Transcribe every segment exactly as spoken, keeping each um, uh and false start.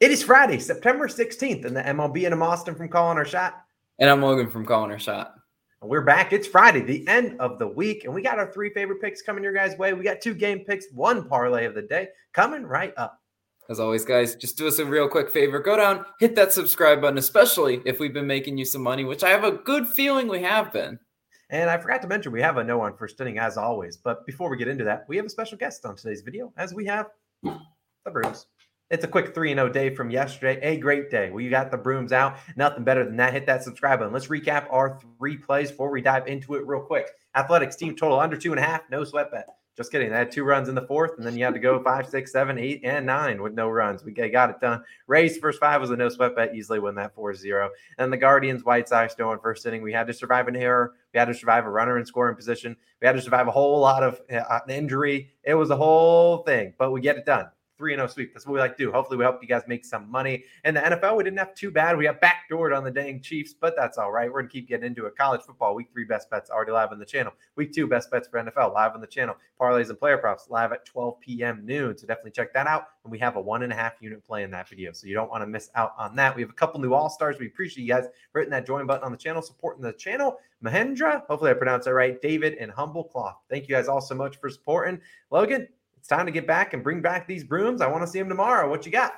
It is Friday, September sixteenth, and the M L B, and I'm Austin from Calling Our Shot. And I'm Logan from Calling Our Shot. And we're back. It's Friday, the end of the week, and we got our three favorite picks coming your guys' way. We got two game picks, one parlay of the day coming right up. As always, guys, just do us a real quick favor. Go down, hit that subscribe button, especially if we've been making you some money, which I have a good feeling we have been. And I forgot to mention, we have a no on first inning as always. But before we get into that, we have a special guest on today's video, as we have the Brooms. It's a quick three and oh day from yesterday. A great day. We got the brooms out. Nothing better than that. Hit that subscribe button. Let's recap our three plays before we dive into it real quick. Athletics team total under two and a half. No sweat bet. Just kidding. They had two runs in the fourth, and then you had to go five, six, seven, eight, and nine with no runs. We got it done. Rays first five was a no sweat bet. Easily win that four zero. And the Guardians, White Sox, no one first inning. We had to survive an error. We had to survive a runner in scoring position. We had to survive a whole lot of uh, injury. It was a whole thing, but we get it done. three and oh sweep. That's what we like to do. Hopefully we helped you guys make some money. In the N F L, we didn't have too bad. We got backdoored on the dang Chiefs, but that's all right. We're going to keep getting into it. College football, week three best bets already live on the channel. Week two best bets for N F L live on the channel. Parlays and player props live at twelve p.m. noon. So definitely check that out. And we have a one and a half unit play in that video. So you don't want to miss out on that. We have a couple new all-stars. We appreciate you guys for hitting that join button on the channel, supporting the channel. Mahendra, hopefully I pronounced that right. David and Humble Cloth. Thank you guys all so much for supporting. Logan, it's time to get back and bring back these brooms. I want to see them tomorrow. What you got?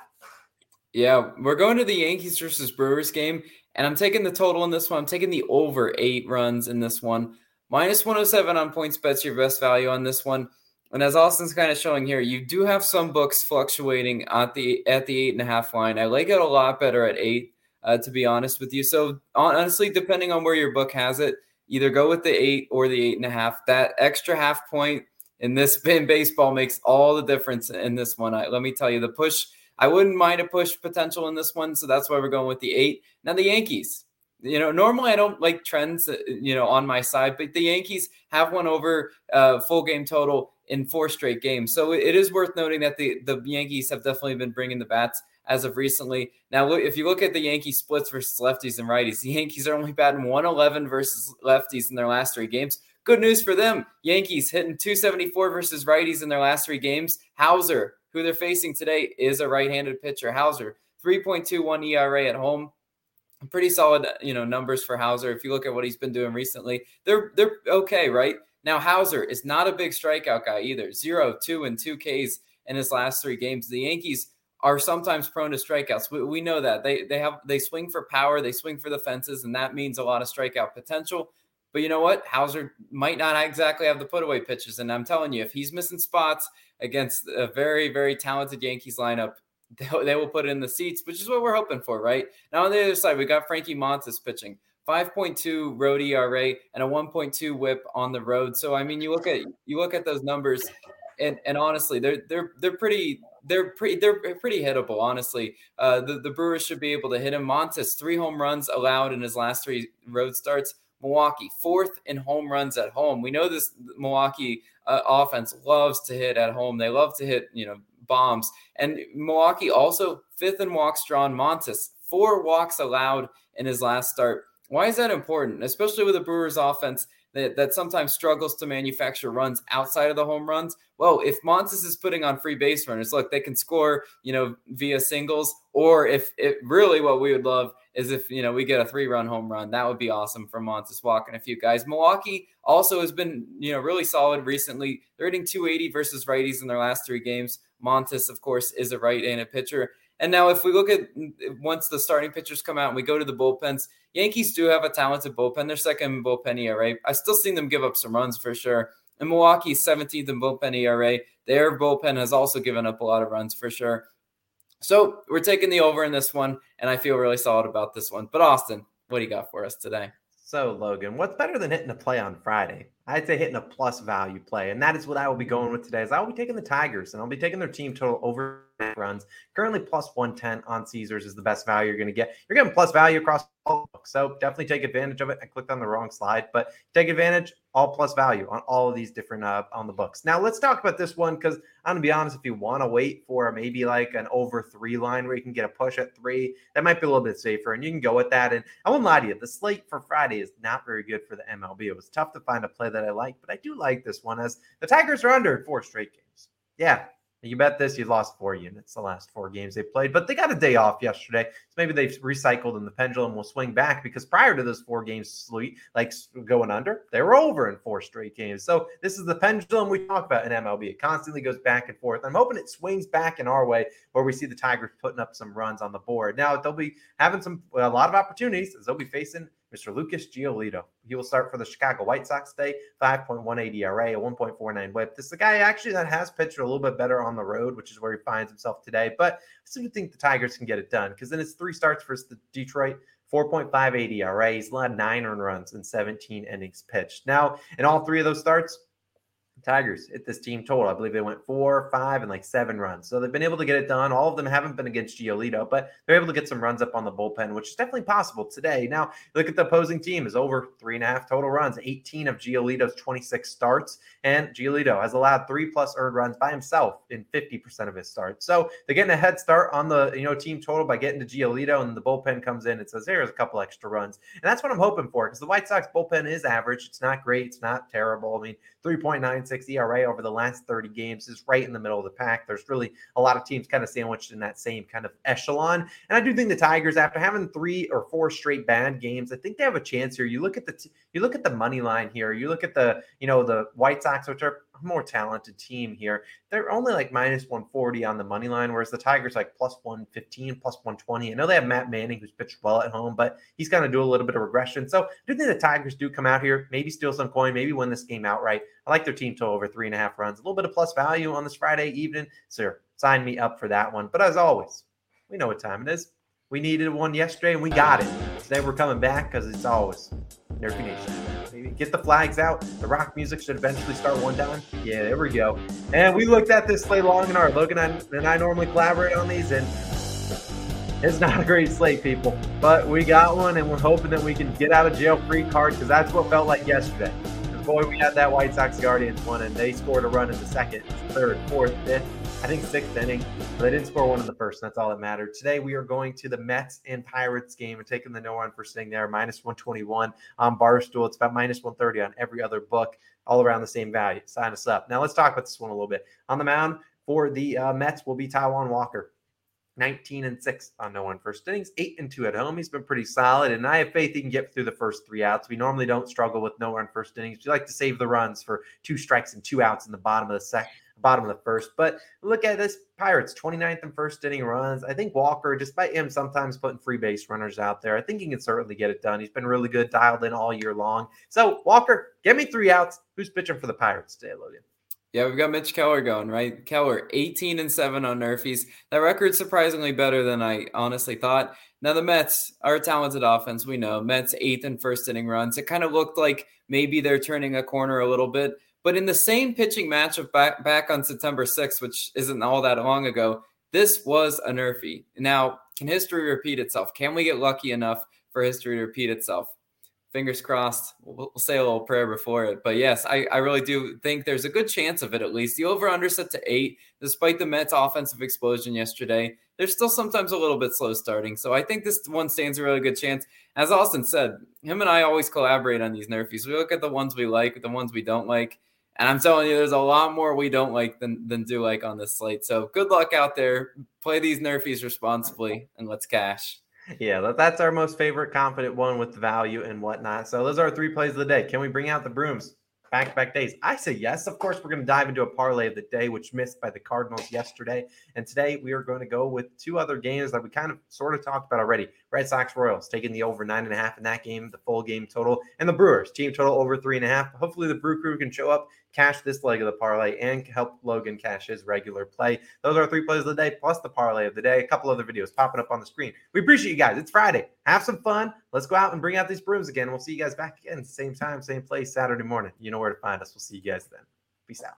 Yeah, we're going to the Yankees versus Brewers game, and I'm taking the total in this one. I'm taking the over eight runs in this one. minus one oh seven on points bets, your best value on this one. And as Austin's kind of showing here, you do have some books fluctuating at the at the eight and a half line. I like it a lot better at eight, uh, to be honest with you. So honestly, depending on where your book has it, either go with the eight or the eight and a half. That extra half point in this spin baseball makes all the difference in this one. I, let me tell you, the push, I wouldn't mind a push potential in this one, so that's why we're going with the eight. Now, the Yankees, you know, normally I don't like trends, you know, on my side, but the Yankees have won over uh, full game total in four straight games. So it is worth noting that the, the Yankees have definitely been bringing the bats as of recently. Now, if you look at the Yankee splits versus lefties and righties, the Yankees are only batting one eleven versus lefties in their last three games. Good news for them. Yankees hitting two seventy-four versus righties in their last three games. Hauser, who they're facing today, is a right-handed pitcher. Hauser, three point two one E R A at home. Pretty solid, you know, numbers for Hauser. If you look at what he's been doing recently, they're they're okay, right? Now, Hauser is not a big strikeout guy either. Zero, two, and two Ks in his last three games. The Yankees are sometimes prone to strikeouts. We, we know that. They they have they swing for power. They swing for the fences, and that means a lot of strikeout potential. But you know what? Hauser might not exactly have the put-away pitches, and I'm telling you, if he's missing spots against a very, very talented Yankees lineup, they will put it in the seats, which is what we're hoping for, right? Now on the other side, we got Frankie Montas pitching, five point two road E R A and a one point two whip on the road. So I mean, you look at you look at those numbers, and and honestly, they're they're they're pretty. They're pretty they're pretty hittable, honestly. Uh, the, the Brewers should be able to hit him. Montas, three home runs allowed in his last three road starts. Milwaukee, fourth in home runs at home. We know this Milwaukee uh, offense loves to hit at home. They love to hit, you know, bombs. And Milwaukee also fifth in walks drawn. Montas, four walks allowed in his last start. Why is that important? Especially with the Brewers offense that, that sometimes struggles to manufacture runs outside of the home runs. Well, if Montas is putting on free base runners, look, they can score, you know, via singles, or if it really what we would love is if, you know, we get a three-run home run. That would be awesome for Montas walking a few guys. Milwaukee also has been, you know, really solid recently. They're hitting two eighty versus righties in their last three games. Montas, of course, is a right-handed pitcher. And now if we look at once the starting pitchers come out and we go to the bullpens, Yankees do have a talented bullpen. They're second in bullpen E R A. I've still seen them give up some runs for sure. And Milwaukee's seventeenth in bullpen E R A. Their bullpen has also given up a lot of runs for sure. So we're taking the over in this one, and I feel really solid about this one. But Austin, what do you got for us today? So, Logan, what's better than hitting a play on Friday? I'd say hitting a plus value play, and that is what I will be going with today. Is I will be taking the Tigers, and I'll be taking their team total over runs. Currently, plus one ten on Caesars is the best value you're going to get. You're getting plus value across all books, so definitely take advantage of it. I clicked on the wrong slide, but take advantage, all plus value on all of these different uh, on the books. Now, let's talk about this one because I'm going to be honest, if you want to wait for maybe like an over three line where you can get a push at three, that might be a little bit safer, and you can go with that. And I won't lie to you, the slate for Friday is not very good for the M L B. It was tough to find a play that I like, but I do like this one as the Tigers are under in four straight games. Yeah, You bet this, you lost four units the last four games they played, but they got a day off yesterday. So maybe they've recycled and the pendulum will swing back, because prior to those four games, like going under, they were over in four straight games. So this is the pendulum we talk about in M L B. It constantly goes back and forth. I'm hoping it swings back in our way where we see the Tigers putting up some runs on the board. Now they'll be having some a lot of opportunities as they'll be facing Mister Lucas Giolito. He will start for the Chicago White Sox today, five point one eight E R A, a one point four nine whip. This is the guy actually that has pitched a little bit better on the road, which is where he finds himself today. But I still think the Tigers can get it done, because then it's three starts versus the Detroit, four point five eight E R A. He's allowed nine earned runs in seventeen innings pitched. Now, in all three of those starts, Tigers hit this team total. I believe they went four, five, and like seven runs. So they've been able to get it done. All of them haven't been against Giolito, but they're able to get some runs up on the bullpen, which is definitely possible today. Now, look at the opposing team is over three and a half total runs, eighteen of Giolito's twenty-six starts. And Giolito has allowed three plus earned runs by himself in fifty percent of his starts. So they're getting a head start on the, you know, team total by getting to Giolito, and the bullpen comes in and says, here's a couple extra runs. And that's what I'm hoping for, because the White Sox bullpen is average. It's not great. It's not terrible. I mean, three point nine six E R A over the last thirty games is right in the middle of the pack. There's really a lot of teams kind of sandwiched in that same kind of echelon. And I do think the Tigers, after having three or four straight bad games, I think they have a chance here. You look at the t- you look at the money line here. You look at the, you know, the White Sox, which are a more talented team here. They're only like minus one forty on the money line, whereas the Tigers like plus one fifteen, plus one twenty. I know they have Matt Manning, who's pitched well at home, but he's going to do a little bit of regression. So I do think the Tigers do come out here, maybe steal some coin, maybe win this game outright. I like their team total over three and a half runs. A little bit of plus value on this Friday evening. Sir, sign me up for that one. But as always, we know what time it is. We needed one yesterday, and we got it. Today we're coming back, because it's always Nerfy Nation. Get the flags out. The rock music should eventually start one time. Yeah, there we go. And we looked at this slate long and hard. Logan and I, and I normally collaborate on these, and it's not a great slate, people. But we got one, and we're hoping that we can get out of jail free card, because that's what felt like yesterday. Boy, we had that White Sox Guardians one, and they scored a run in the second, third, fourth, fifth, I think sixth inning. But they didn't score one in the first, and that's all that mattered. Today, we are going to the Mets and Pirates game and taking the no run first inning there, minus one twenty-one on Barstool. It's about minus one thirty on every other book, all around the same value. Sign us up. Now, let's talk about this one a little bit. On the mound for the uh, Mets will be Tywan Walker. nineteen and six on no one first innings, eight and two at home. He's been pretty solid, and I have faith he can get through the first three outs. We normally don't struggle with no run first innings. We like to save the runs for two strikes and two outs in the bottom of the second, bottom of the first. But look at this Pirates, twenty-ninth and first inning runs. I think Walker, despite him sometimes putting free base runners out there, I think he can certainly get it done. He's been really good, dialed in all year long. So Walker, get me three outs. Who's pitching for the Pirates today, Logan? Yeah, we've got Mitch Keller going, right? Keller, eighteen and seven on Nerfies. That record's surprisingly better than I honestly thought. Now, the Mets are a talented offense. We know Mets eighth and first inning runs. It kind of looked like maybe they're turning a corner a little bit. But in the same pitching matchup back, back on September sixth, which isn't all that long ago, this was a Nerfie. Now, can history repeat itself? Can we get lucky enough for history to repeat itself? Fingers crossed. We'll say a little prayer before it. But yes, I, I really do think there's a good chance of it, at least. The over-under set to eight, despite the Mets' offensive explosion yesterday. They're still sometimes a little bit slow starting. So I think this one stands a really good chance. As Austin said, him and I always collaborate on these Nerfies. We look at the ones we like, the ones we don't like. And I'm telling you, there's a lot more we don't like than, than do like on this slate. So good luck out there. Play these Nerfies responsibly, and let's cash. Yeah, that's our most favorite confident one with the value and whatnot. So those are our three plays of the day. Can we bring out the brooms? Back-to-back days. I say yes. Of course, we're going to dive into a parlay of the day, which missed by the Cardinals yesterday. And today we are going to go with two other games that we kind of sort of talked about already. Red Sox Royals taking the over nine and a half in that game, the full game total, and the Brewers team total over three and a half. Hopefully the Brew Crew can show up, cash this leg of the parlay, and help Logan cash his regular play. Those are three plays of the day, plus the parlay of the day. A couple other videos popping up on the screen. We appreciate you guys. It's Friday. Have some fun. Let's go out and bring out these brooms again. We'll see you guys back again, same time, same place, Saturday morning. You know where to find us. We'll see you guys then. Peace out.